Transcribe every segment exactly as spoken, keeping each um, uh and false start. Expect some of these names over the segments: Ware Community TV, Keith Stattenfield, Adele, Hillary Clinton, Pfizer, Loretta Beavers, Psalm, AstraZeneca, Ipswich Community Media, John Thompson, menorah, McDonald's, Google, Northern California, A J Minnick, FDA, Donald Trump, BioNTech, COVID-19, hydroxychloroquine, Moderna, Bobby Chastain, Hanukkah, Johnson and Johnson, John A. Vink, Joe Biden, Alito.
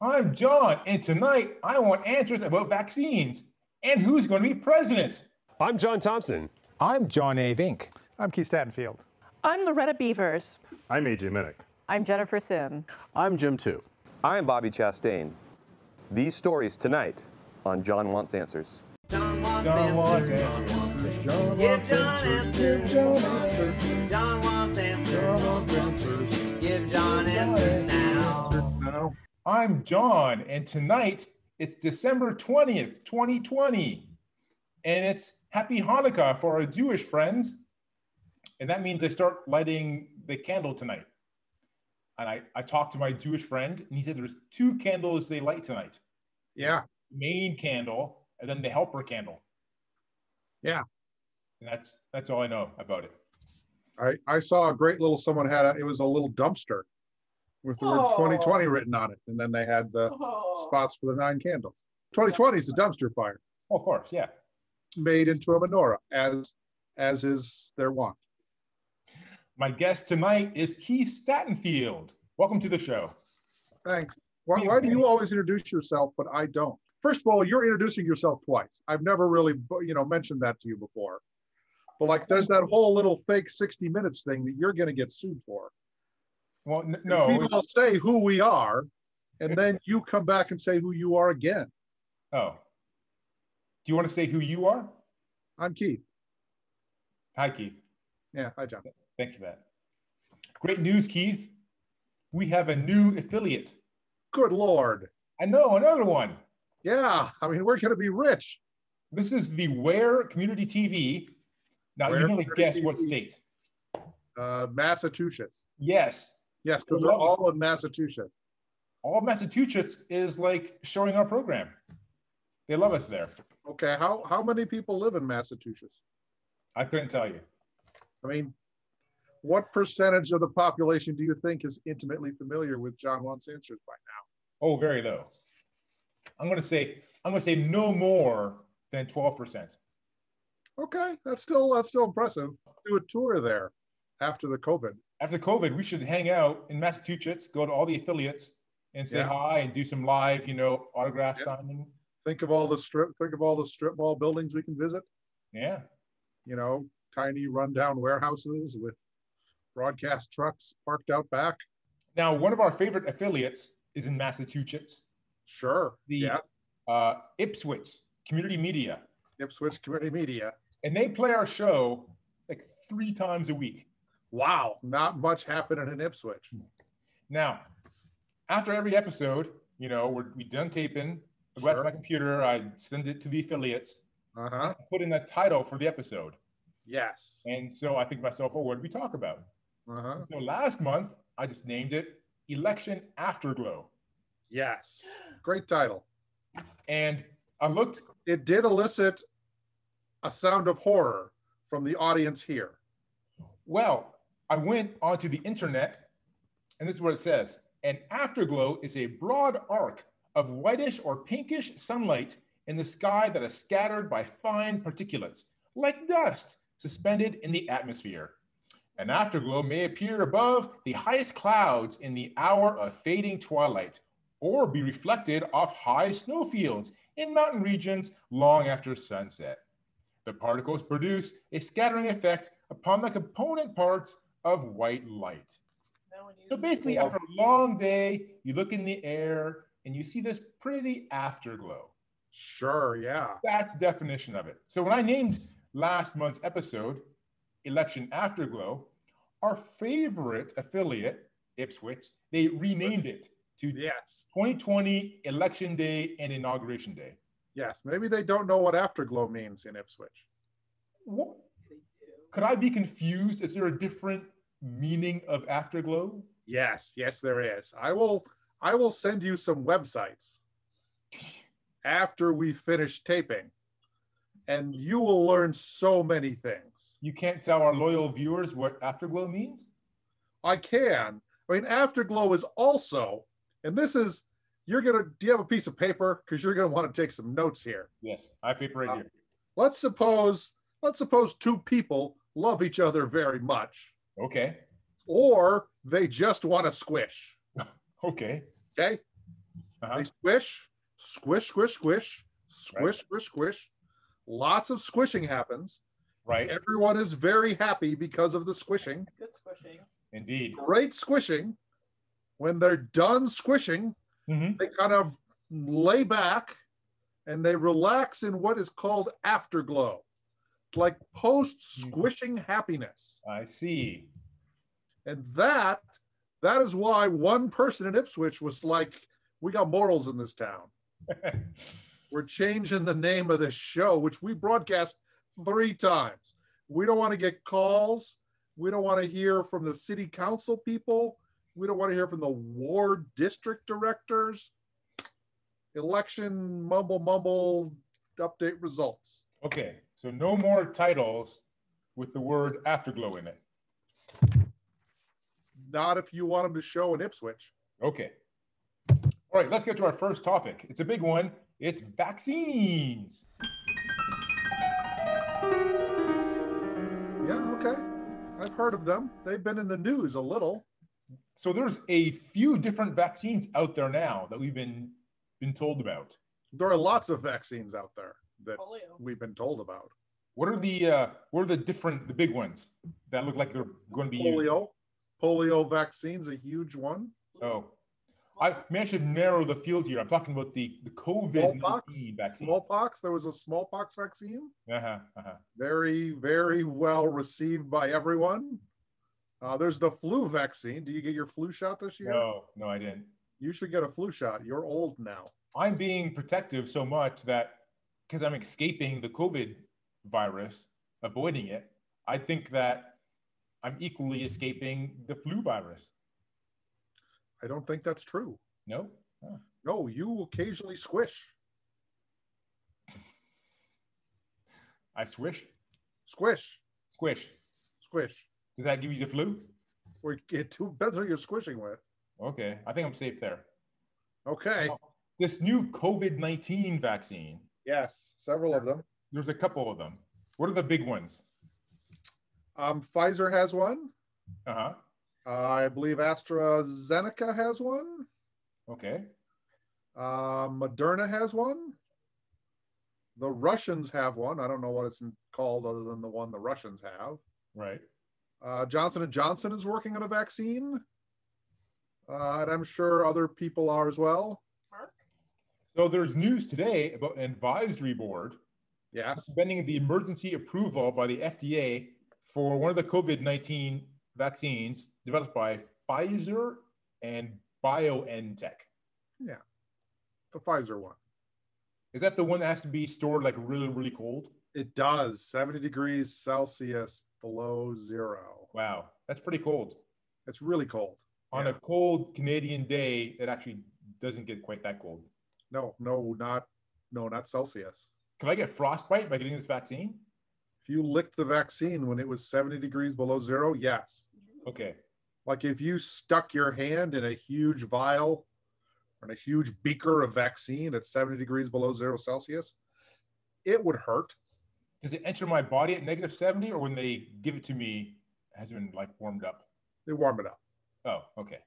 I'm John, and tonight I want answers about vaccines and who's going to be president. I'm John Thompson. I'm John A. Vink. I'm Keith Stattenfield. I'm Loretta Beavers. I'm A J Minnick. I'm Jennifer Sim. I'm Jim Tu. I'm Bobby Chastain. These stories tonight on John Wants Answers. John wants John answers. Answers. John wants answers. John wants answers. John wants answers. John wants answers. Give John answers now. I'm John, and tonight it's December twentieth, twenty twenty, and it's Happy Hanukkah for our Jewish friends, and that means they start lighting the candle tonight. And I, I talked to my Jewish friend, and he said there's two candles they light tonight. Yeah. The main candle, and then the helper candle. Yeah. And that's that's all I know about it. I, I saw a great little, someone had, a, it was a little dumpster with the oh. word twenty twenty written on it. And then they had the oh. spots for the nine candles. twenty twenty is a dumpster fire. Oh, of course, yeah. Made into a menorah, as as is their wont. My guest tonight is Keith Stattenfield. Welcome to the show. Thanks. Why, why do you always introduce yourself, but I don't? First of all, you're introducing yourself twice. I've never really, you know, mentioned that to you before. But like, there's that whole little fake sixty minutes thing that you're going to get sued for. Well, n- no. People say who we are, and then you come back and say who you are again. Oh. Do you want to say who you are? I'm Keith. Hi, Keith. Yeah, hi, John. Thanks for that. Great news, Keith. We have a new affiliate. Good Lord. I know, another one. Yeah, I mean, we're going to be rich. This is the Ware Community T V. Now, Ware you can guess T V. What state? Uh, Massachusetts. Yes. Yes, because they're all in Massachusetts. All of Massachusetts is like showing our program. They love us there. Okay, how, how many people live in Massachusetts? I couldn't tell you. I mean, what percentage of the population do you think is intimately familiar with John Wants Answers by now? Oh, very low. I'm going to say I'm going to say no more than twelve percent. Okay, that's still that's still impressive. Do a tour there after the COVID. After COVID, we should hang out in Massachusetts, go to all the affiliates, and say yeah. hi and do some live, you know, autograph yeah. signing. Think of all the strip. Think of all the strip mall buildings we can visit. Yeah, you know, tiny rundown warehouses with broadcast trucks parked out back. Now, one of our favorite affiliates is in Massachusetts. Sure. The yeah. uh, Ipswich Community Media. Ipswich Community Media. And they play our show like three times a week. Wow. Not much happening in Ipswich. Now, after every episode, you know, we're we done taping. I go sure. out to my computer. I send it to the affiliates. Uh-huh. Put in a title for the episode. Yes. And so I think to myself, oh, what did we talk about? Uh-huh. So last month, I just named it Election Afterglow. Yes. Great title. And I looked. It did elicit a sound of horror from the audience here. Well, I went onto the internet, and this is what it says. An afterglow is a broad arc of whitish or pinkish sunlight in the sky that is scattered by fine particulates, like dust, suspended in the atmosphere. An afterglow may appear above the highest clouds in the hour of fading twilight, or be reflected off high snowfields in mountain regions long after sunset. The particles produce a scattering effect upon the component parts of white light. So basically, after a long day, you look in the air and you see this pretty afterglow. Sure, yeah. That's the definition of it. So when I named last month's episode, Election Afterglow, our favorite affiliate, Ipswich, they renamed it to yes. twenty twenty Election Day and Inauguration Day. Yes, maybe they don't know what afterglow means in Ipswich. What? Could I be confused? Is there a different meaning of afterglow? Yes, yes, there is. I will, I will send you some websites after we finish taping, and you will learn so many things. You can't tell our loyal viewers what afterglow means? I can. I mean, afterglow is also, and this is, you're going to, do you have a piece of paper? Because you're going to want to take some notes here. Yes, I have paper right uh, here. Let's suppose, let's suppose two people love each other very much. Okay. Or they just want to squish. Okay. Okay. Uh-huh. They squish, squish, squish, squish, squish, right. squish, squish. Lots of squishing happens. Right. Everyone is very happy because of the squishing. Good squishing. Indeed. Great squishing. When they're done squishing, mm-hmm. they kind of lay back and they relax in what is called afterglow, like post-squishing mm-hmm. happiness. I see. And that, that is why one person in Ipswich was like, we got morals in this town. We're changing the name of this show, which we broadcast three times. We don't want to get calls. We don't want to hear from the city council people. We don't want to hear from the ward district directors. Election mumble mumble update results. Okay, so no more titles with the word afterglow in it. Not if you want them to show in Ipswich. Okay. All right, let's get to our first topic. It's a big one. It's vaccines. Yeah, okay. I've heard of them. They've been in the news a little. So there's a few different vaccines out there now that we've been been told about. There are lots of vaccines out there that Polio. we've been told about. What are the uh, what are the different the big ones that look like they're going to be polio? Used? Polio vaccine's a huge one. Oh, I, I should narrow the field here. I'm talking about the the COVID nineteen vaccine. Smallpox. There was a smallpox vaccine. Uh huh. Uh-huh. Very very well received by everyone. Uh, there's the flu vaccine. Do you get your flu shot this year? No, no, I didn't. You should get a flu shot. You're old now. I'm being protective so much that because I'm escaping the COVID virus, avoiding it, I think that I'm equally escaping the flu virus. I don't think that's true. No? Huh. No, you occasionally squish. I swish? Squish. Squish. Squish. Does that give you the flu? Or it depends what you're squishing with. Okay, I think I'm safe there. Okay. Oh, this new COVID nineteen vaccine. Yes, several of them. There's a couple of them. What are the big ones? Um, Pfizer has one. Uh-huh. Uh, I believe AstraZeneca has one. Okay. Uh, Moderna has one. The Russians have one. I don't know what it's called other than the one the Russians have. Right. Uh, Johnson and Johnson is working on a vaccine. Uh, and I'm sure other people are as well. Mark? So there's news today about an advisory board yes. suspending the emergency approval by the F D A for one of the COVID nineteen vaccines developed by Pfizer and BioNTech. Yeah, the Pfizer one. Is that the one that has to be stored like really, really cold? It does, seventy degrees Celsius below zero. Wow, that's pretty cold. It's really cold. On yeah. a cold Canadian day, it actually doesn't get quite that cold. No, no, not, no, not Celsius. Can I get frostbite by getting this vaccine? If you licked the vaccine when it was seventy degrees below zero, yes. Okay. Like if you stuck your hand in a huge vial or in a huge beaker of vaccine at seventy degrees below zero Celsius, it would hurt. Does it enter my body at negative seventy, or when they give it to me, it hasn't been like warmed up? They warm it up. Oh, okay.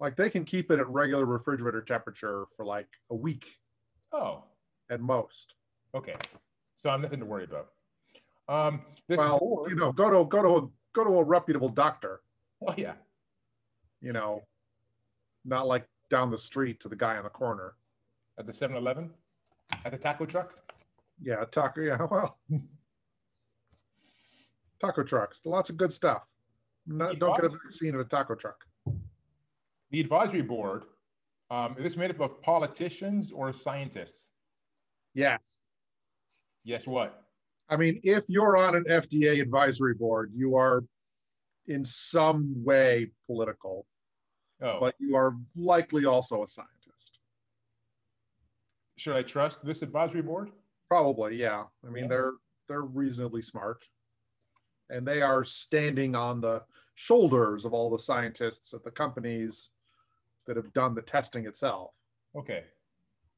Like they can keep it at regular refrigerator temperature for like a week. Oh. At most. Okay. So I'm nothing to worry about. Um, this well, board, you know, go to go to a, go to a reputable doctor. Oh yeah. You know, not like down the street to the guy on the corner. At the seven eleven? At the taco truck? Yeah, taco. Yeah, well, taco trucks. Lots of good stuff. Not, don't get a vaccine of a taco truck. The advisory board, um, is this made up of politicians or scientists? Yes. Yes, what? I mean, if you're on an F D A advisory board, you are in some way political, oh. but you are likely also a scientist. Should I trust this advisory board? Probably, yeah. I mean, yeah. they're they're reasonably smart. And they are standing on the shoulders of all the scientists at the companies that have done the testing itself. Okay.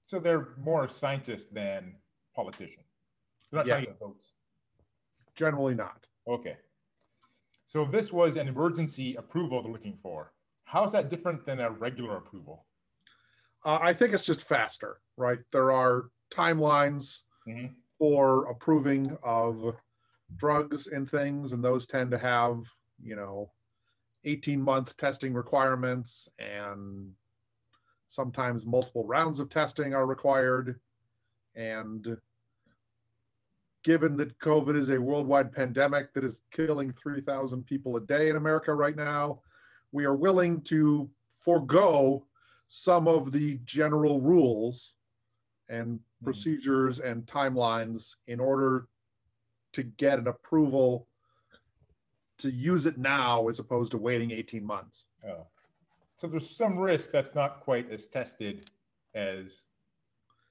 So they're more scientists than politicians. They're not yeah. trying to get votes. Generally not. Okay. So this was an emergency approval they're looking for. How is that different than a regular approval? Uh, I think it's just faster, right? There are timelines mm-hmm. for approving of drugs and things, and those tend to have, you know, eighteen month testing requirements, and sometimes multiple rounds of testing are required. And given that COVID is a worldwide pandemic that is killing three thousand people a day in America right now, we are willing to forego some of the general rules and procedures and timelines in order to get an approval to use it now as opposed to waiting eighteen months. Oh. So there's some risk that's not quite as tested as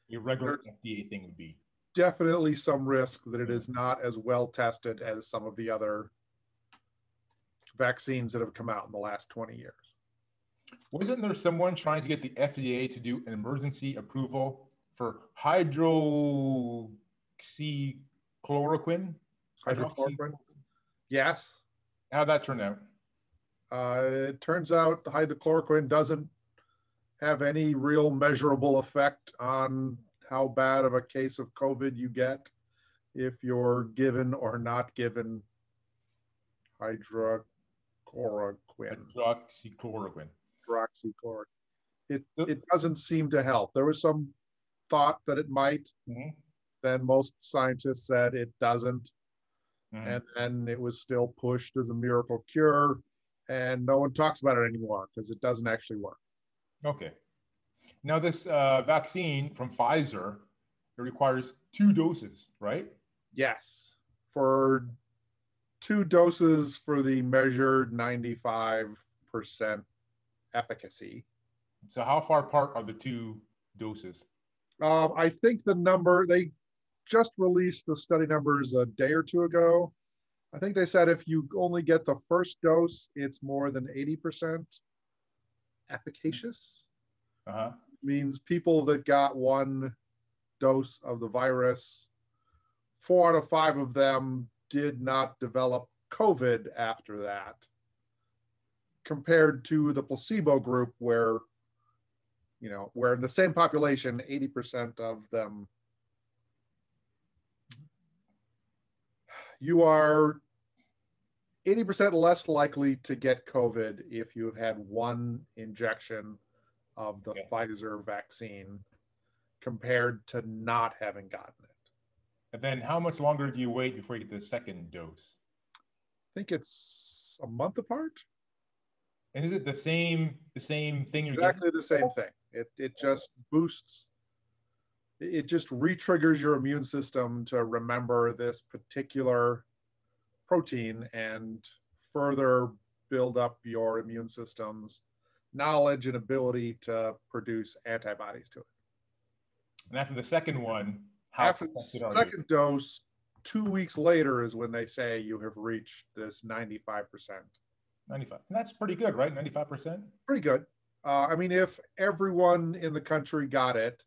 your regular there's F D A thing would be. Definitely some risk that it is not as well tested as some of the other vaccines that have come out in the last twenty years. Wasn't there someone trying to get the F D A to do an emergency approval for hydroxychloroquine? Hydroxychloroquine? Yes. How'd that turn out? Uh, it turns out hydroxychloroquine doesn't have any real measurable effect on how bad of a case of COVID you get if you're given or not given hydroxychloroquine. Hydroxychloroquine. Hydroxychloroquine. It, it doesn't seem to help. There was some thought that it might. Mm-hmm. Then most scientists said it doesn't. Mm-hmm. And then it was still pushed as a miracle cure, and no one talks about it anymore because it doesn't actually work. Okay. Now this uh, vaccine from Pfizer, it requires two doses, right? Yes. For two doses for the measured ninety-five percent efficacy. So how far apart are the two doses? Um, I think the number, they just released the study numbers a day or two ago. I think they said if you only get the first dose, it's more than eighty percent efficacious. Uh-huh. Means people that got one dose of the virus, four out of five of them did not develop COVID after that, compared to the placebo group where, you know, where in the same population, eighty percent of them. You are eighty percent less likely to get COVID if you have had one injection of the okay. Pfizer vaccine compared to not having gotten it. And then how much longer do you wait before you get the second dose? I think it's a month apart. And is it the same the same thing? You're exactly getting? The same thing. It, it just boosts. It just re-triggers your immune system to remember this particular protein and further build up your immune system's knowledge and ability to produce antibodies to it. And after the second one, how after the second dose, two weeks later is when they say you have reached this ninety-five percent. ninety-five. And that's pretty good, right? ninety-five percent? Pretty good. Uh, I mean, if everyone in the country got it,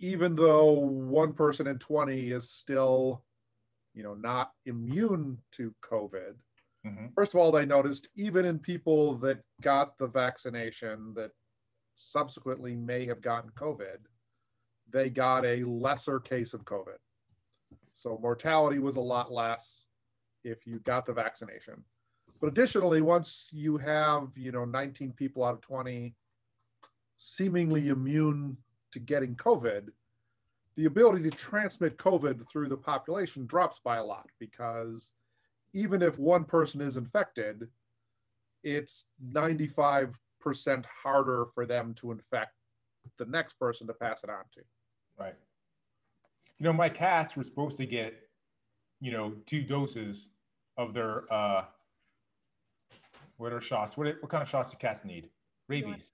even though one person in twenty is still, you know, not immune to COVID. Mm-hmm. First of all, they noticed even in people that got the vaccination that subsequently may have gotten COVID, they got a lesser case of COVID. So mortality was a lot less if you got the vaccination. But additionally, once you have, you know, nineteen people out of twenty seemingly immune to getting COVID, the ability to transmit COVID through the population drops by a lot, because even if one person is infected, it's ninety-five percent harder for them to infect the next person to pass it on to. Right. You know, my cats were supposed to get, you know, two doses of their, uh, what are shots? What, what kind of shots do cats need? Rabies.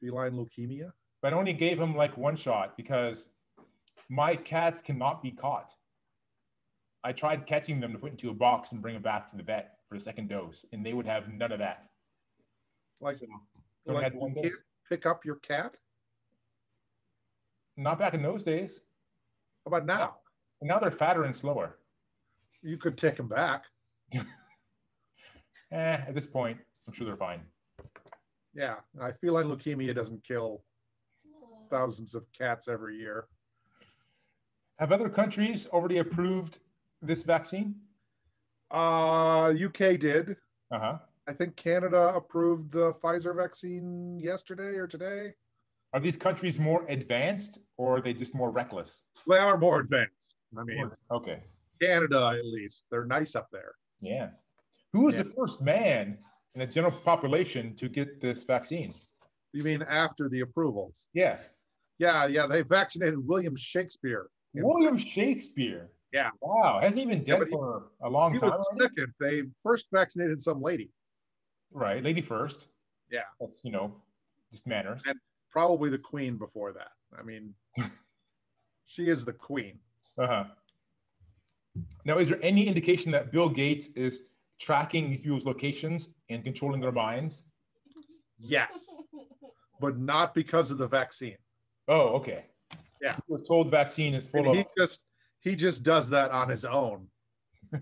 Feline leukemia. But I only gave him like one shot because my cats cannot be caught. I tried catching them to put into a box and bring them back to the vet for a second dose, and they would have none of that. Like, so, like you can't pick up your cat? Not back in those days. How about now? Now they're fatter and slower. You could take them back. eh, at this point, I'm sure they're fine. Yeah, I feel like leukemia doesn't kill thousands of cats every year. Have other countries already approved this vaccine? Uh, U K did. Uh-huh. I think Canada approved the Pfizer vaccine yesterday or today. Are these countries more advanced, or are they just more reckless? They are more advanced. I mean, okay. Canada, at least. They're nice up there. Yeah. Who was yeah. the first man in the general population to get this vaccine? You mean after the approvals? Yeah. Yeah, yeah. They vaccinated William Shakespeare. William Shakespeare? Yeah. Wow. Hasn't he been dead yeah, for he, a long he time? Was second. They first vaccinated some lady. Right. Lady first. Yeah. That's, you know, just manners. And probably the queen before that. I mean, she is the queen. Uh-huh. Now, is there any indication that Bill Gates is tracking these people's locations and controlling their minds? Yes, but not because of the vaccine. Oh, okay. Yeah. We're told vaccine is full and of... He just, he just does that on his own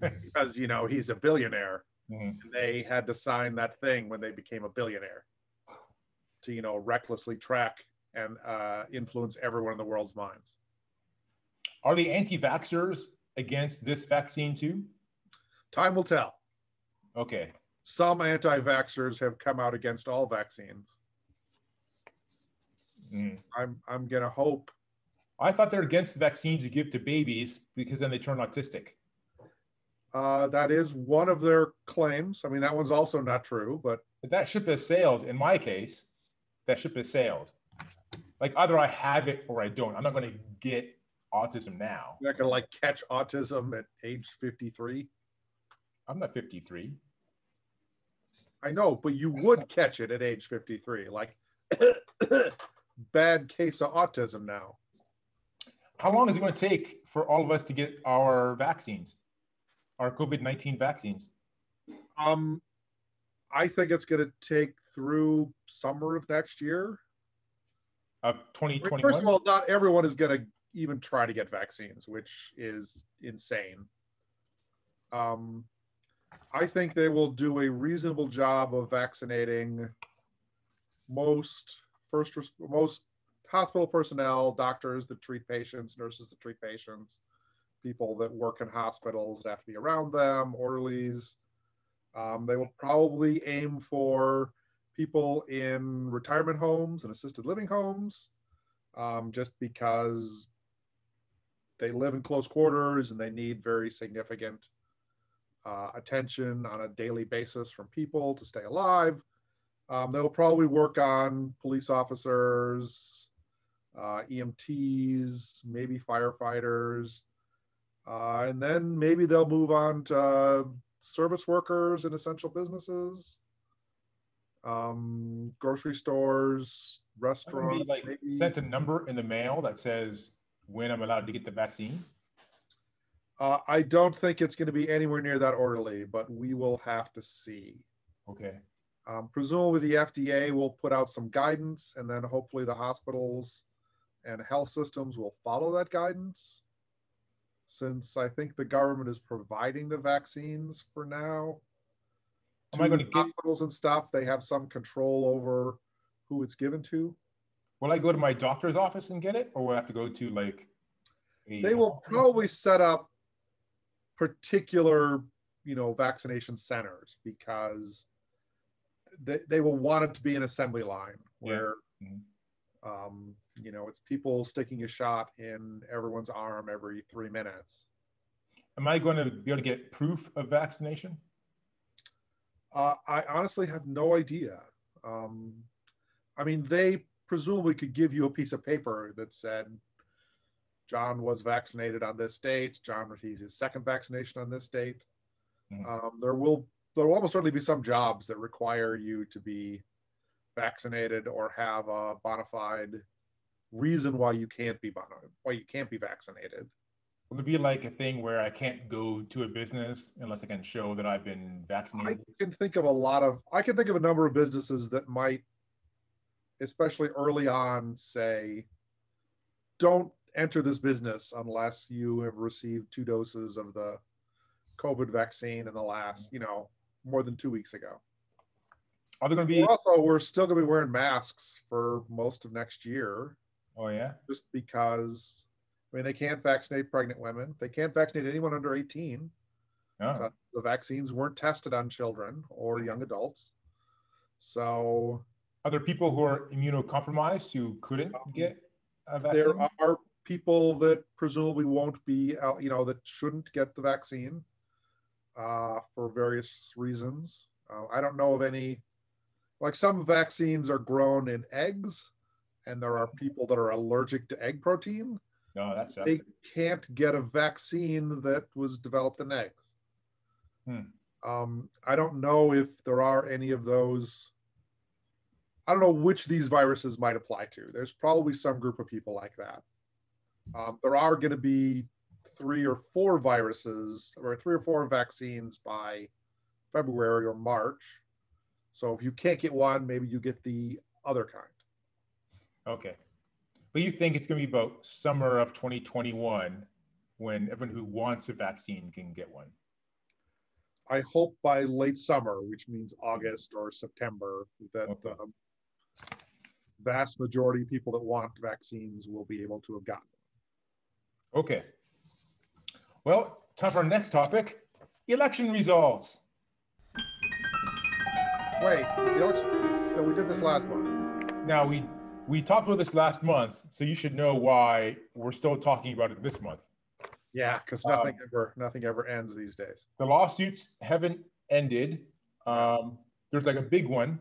because, you know, he's a billionaire. Mm-hmm. And they had to sign that thing when they became a billionaire to, you know, recklessly track and uh, influence everyone in the world's minds. Are the anti-vaxxers against this vaccine too? Time will tell. Okay. Some anti-vaxxers have come out against all vaccines. Mm. I'm I'm gonna hope. I thought they're against vaccines you give to babies because then they turn autistic. Uh, that is one of their claims. I mean, that one's also not true, but... but that ship has sailed. In my case, that ship has sailed. Like, either I have it or I don't. I'm not going to get autism now. You're not going to, like, catch autism at age fifty-three? I'm not fifty-three. I know, but you would catch it at age fifty-three. Like, bad case of autism now. How long is it going to take for all of us to get our vaccines? Our COVID nineteen vaccines? Um, I think it's going to take through summer of next year. Of twenty twenty-one? First of all, not everyone is going to even try to get vaccines, which is insane. Um, I think they will do a reasonable job of vaccinating most first, most hospital personnel, doctors that treat patients, nurses that treat patients, people that work in hospitals that have to be around them, orderlies. Um, they will probably aim for people in retirement homes and assisted living homes, um, just because they live in close quarters and they need very significant uh, attention on a daily basis from people to stay alive. Um, they'll probably work on police officers, uh, E M Ts, maybe firefighters, Uh, and then maybe they'll move on to uh, service workers in essential businesses, um, grocery stores, restaurants. Be, like, maybe. Sent a number in the mail that says when I'm allowed to get the vaccine? Uh, I don't think it's going to be anywhere near that orderly, but we will have to see. Okay. Um, presumably the F D A will put out some guidance, and then hopefully the hospitals and health systems will follow that guidance, since I think the government is providing the vaccines for now. Am I going to hospitals and stuff, they have some control over who it's given to. Will I go to my doctor's office and get it, or will I have to go to like... a they will hospital? Probably set up particular, you know, vaccination centers, because they, they will want it to be an assembly line where... Yeah. Mm-hmm. Um, you know, it's people sticking a shot in everyone's arm every three minutes. Am I going to be able to get proof of vaccination? Uh, I honestly have no idea. Um, I mean, they presumably could give you a piece of paper that said, John was vaccinated on this date, John received his second vaccination on this date. Mm-hmm. Um, there will, there will almost certainly be some jobs that require you to be vaccinated or have a bona fide reason why you can't be bona why you can't be vaccinated. Will there be like a thing where I can't go to a business unless I can show that I've been vaccinated? I can think of a lot of I can think of a number of businesses that might, especially early on, say, don't enter this business unless you have received two doses of the COVID vaccine in the last, you know, more than two weeks ago. Are there going to be... Also, we're still going to be wearing masks for most of next year. Oh yeah. Just because, I mean, they can't vaccinate pregnant women. They can't vaccinate anyone under eighteen. Oh. Uh, the vaccines weren't tested on children or young adults. So are there people who are immunocompromised who couldn't um, get a vaccine? There are people that presumably won't be, uh, you know, that shouldn't get the vaccine uh, for various reasons. Uh, I don't know of any, like some vaccines are grown in eggs, and there are people that are allergic to egg protein. No, that's so they can't get a vaccine that was developed in eggs. Hmm. Um, I don't know if there are any of those. I don't know which these viruses might apply to. There's probably some group of people like that. Um, there are going to be three or four viruses or three or four vaccines by February or March. So if you can't get one, maybe you get the other kind. Okay. But you think it's going to be about summer of twenty twenty-one when everyone who wants a vaccine can get one? I hope by late summer, which means August or September, that okay. the vast majority of people that want vaccines will be able to have gotten them. Okay. Well, time for our next topic, election results. Wait, the election, no, we did this last one. Now, we We talked about this last month, so you should know why we're still talking about it this month. Yeah, because nothing um, ever nothing ever ends these days. The lawsuits haven't ended. Um, there's like a big one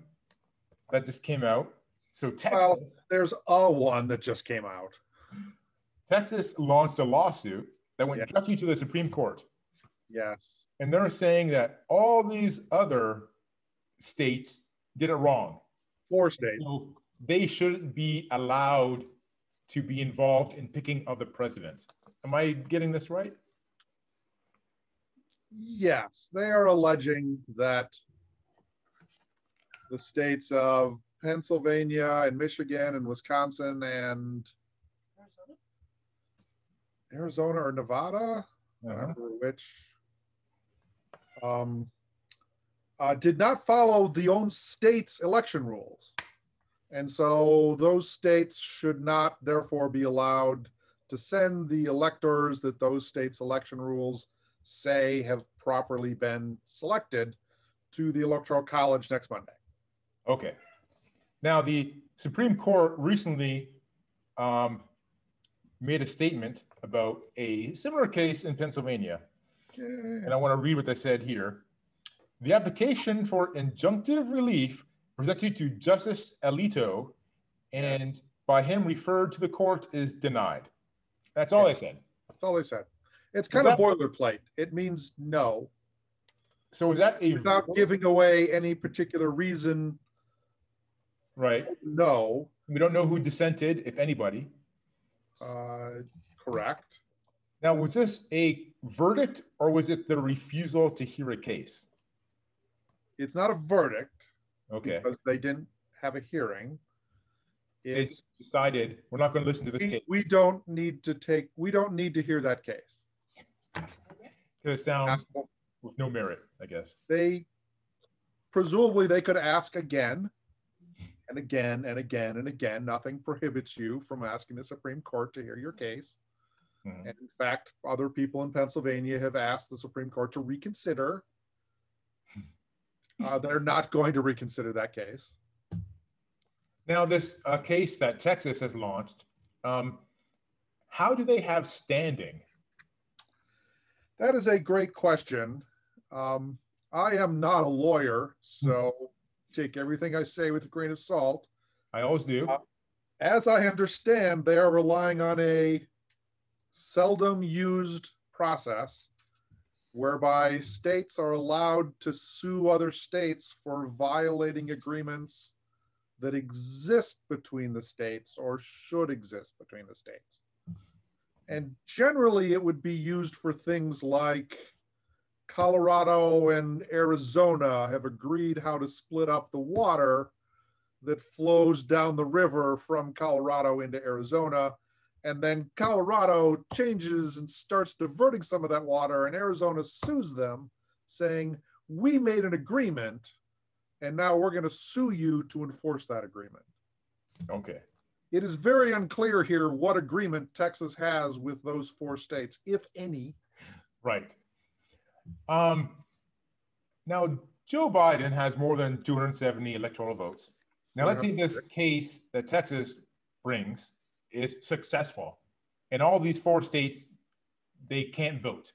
that just came out. So Texas. Well, there's a one that just came out. Texas launched a lawsuit that went yes. directly to the Supreme Court. Yes. And they're saying that all these other states did it wrong. Four states. So they shouldn't be allowed to be involved in picking of the president. Am I getting this right? Yes, they are alleging that the states of Pennsylvania and Michigan and Wisconsin and Arizona, Arizona or Nevada, uh-huh. I don't remember which, um, uh, did not follow the own state's election rules. And so those states should not therefore be allowed to send the electors that those states' election rules say have properly been selected to the Electoral College next Monday. Okay. Now the Supreme Court recently um, made a statement about a similar case in Pennsylvania. Yeah. And I want to read what they said here. The application for injunctive relief presented to Justice Alito, and by him referred to the court is denied. That's all yeah. they said. That's all they said. It's kind that, of boilerplate. It means no. So is that a... Without giving away any particular reason. Right. No. We don't know who dissented, if anybody. Uh, correct. Now, was this a verdict or was it the refusal to hear a case? It's not a verdict. Okay. Because they didn't have a hearing. It's, it's decided we're not going to listen to this we, case. We don't need to take, we don't need to hear that case. It sounds with no merit, I guess. They, presumably they could ask again and again and again and again. Nothing prohibits you from asking the Supreme Court to hear your case. Mm-hmm. And in fact, other people in Pennsylvania have asked the Supreme Court to reconsider. Uh, they're not going to reconsider that case. Now, this uh, case that Texas has launched, um, how do they have standing? That is a great question. Um, I am not a lawyer, so take everything I say with a grain of salt. I always do. Uh, as I understand, they are relying on a seldom used process whereby states are allowed to sue other states for violating agreements that exist between the states or should exist between the states. And generally it would be used for things like Colorado and Arizona have agreed how to split up the water that flows down the river from Colorado into Arizona. And then Colorado changes and starts diverting some of that water, and Arizona sues them saying, we made an agreement and now we're going to sue you to enforce that agreement. Okay. It is very unclear here what agreement Texas has with those four states, if any. Right. Um, now, Joe Biden has more than two hundred seventy electoral votes. Now, let's say this case that Texas brings is successful. In all these four states, they can't vote.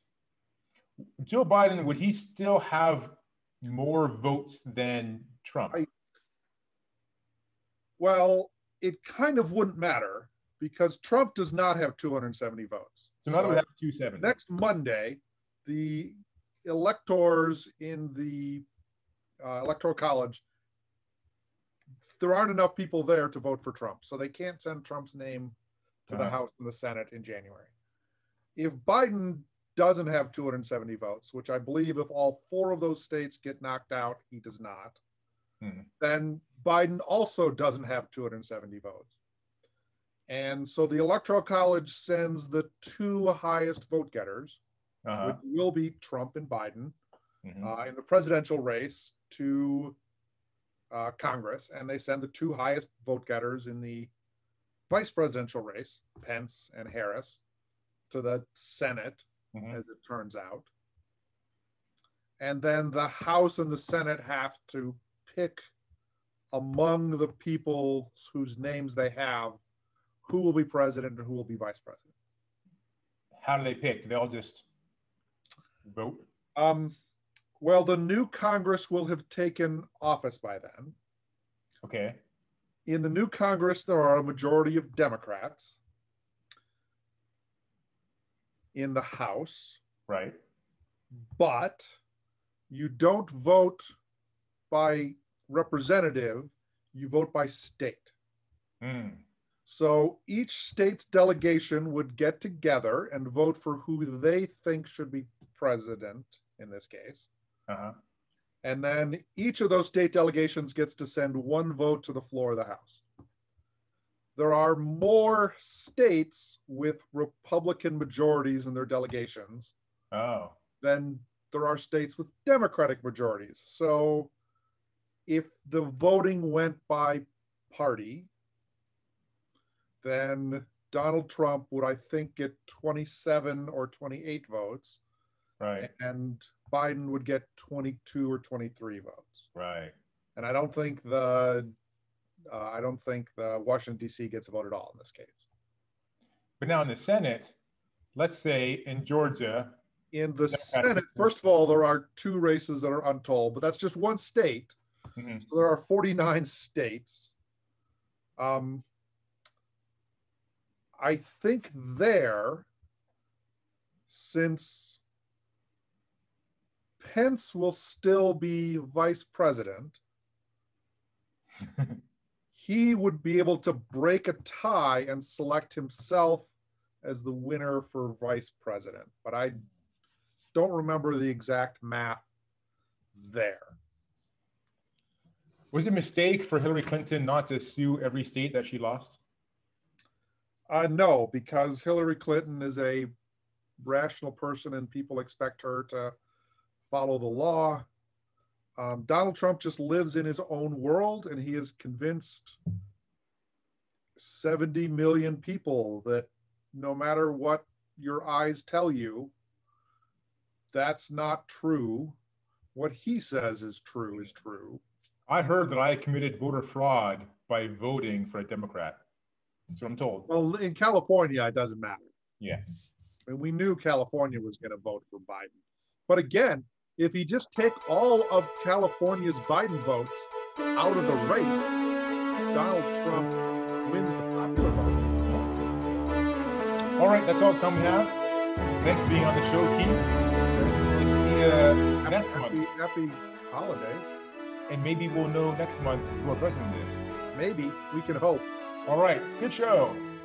Joe Biden, would he still have more votes than Trump? I, well, it kind of wouldn't matter because Trump does not have two hundred seventy votes. So, another would have two hundred seventy. Next Monday, the electors in the uh, Electoral College, there aren't enough people there to vote for Trump. So they can't send Trump's name to uh-huh. the House and the Senate in January. If Biden doesn't have two hundred seventy votes, which I believe if all four of those states get knocked out, he does not, hmm. then Biden also doesn't have two hundred seventy votes. And so the Electoral College sends the two highest vote getters, uh-huh. which will be Trump and Biden, mm-hmm. uh, in the presidential race to Uh, Congress, and they send the two highest vote getters in the vice presidential race, Pence and Harris, to the Senate, mm-hmm. as it turns out. And then the House and the Senate have to pick among the people whose names they have who will be president and who will be vice president. How do they pick? Do they all just vote? Um, Well, the new Congress will have taken office by then. Okay. In the new Congress, there are a majority of Democrats in the House. Right. But you don't vote by representative, you vote by state. Mm. So each state's delegation would get together and vote for who they think should be president in this case. Uh-huh. And then each of those state delegations gets to send one vote to the floor of the House. There are more states with Republican majorities in their delegations oh. than there are states with Democratic majorities. So if the voting went by party, then Donald Trump would, I think, get twenty-seven or twenty-eight votes. Right. And Biden would get twenty-two or twenty-three votes. Right. And I don't think the uh, I don't think the Washington D C gets a vote at all in this case. But now in the Senate, let's say in Georgia, in the Senate, first of all, there are two races that are untold, but that's just one state. Mm-hmm. So there are forty-nine states. Um, I think there, since Pence will still be vice president, he would be able to break a tie and select himself as the winner for vice president. But I don't remember the exact math there. Was it a mistake for Hillary Clinton not to sue every state that she lost? Uh, no, because Hillary Clinton is a rational person and people expect her to follow the law. Um, Donald Trump just lives in his own world, and he has convinced seventy million people that no matter what your eyes tell you, that's not true. What he says is true is true. I heard that I committed voter fraud by voting for a Democrat. That's what I'm told. Well, in California, it doesn't matter. Yeah. And we knew California was going to vote for Biden. But again, if you just take all of California's Biden votes out of the race, Donald Trump wins the popular vote. All right, that's all the time we have. Thanks for being on the show, Keith. See you next month. Happy holidays. And maybe we'll know next month who our president is. Maybe. We can hope. All right. Good show.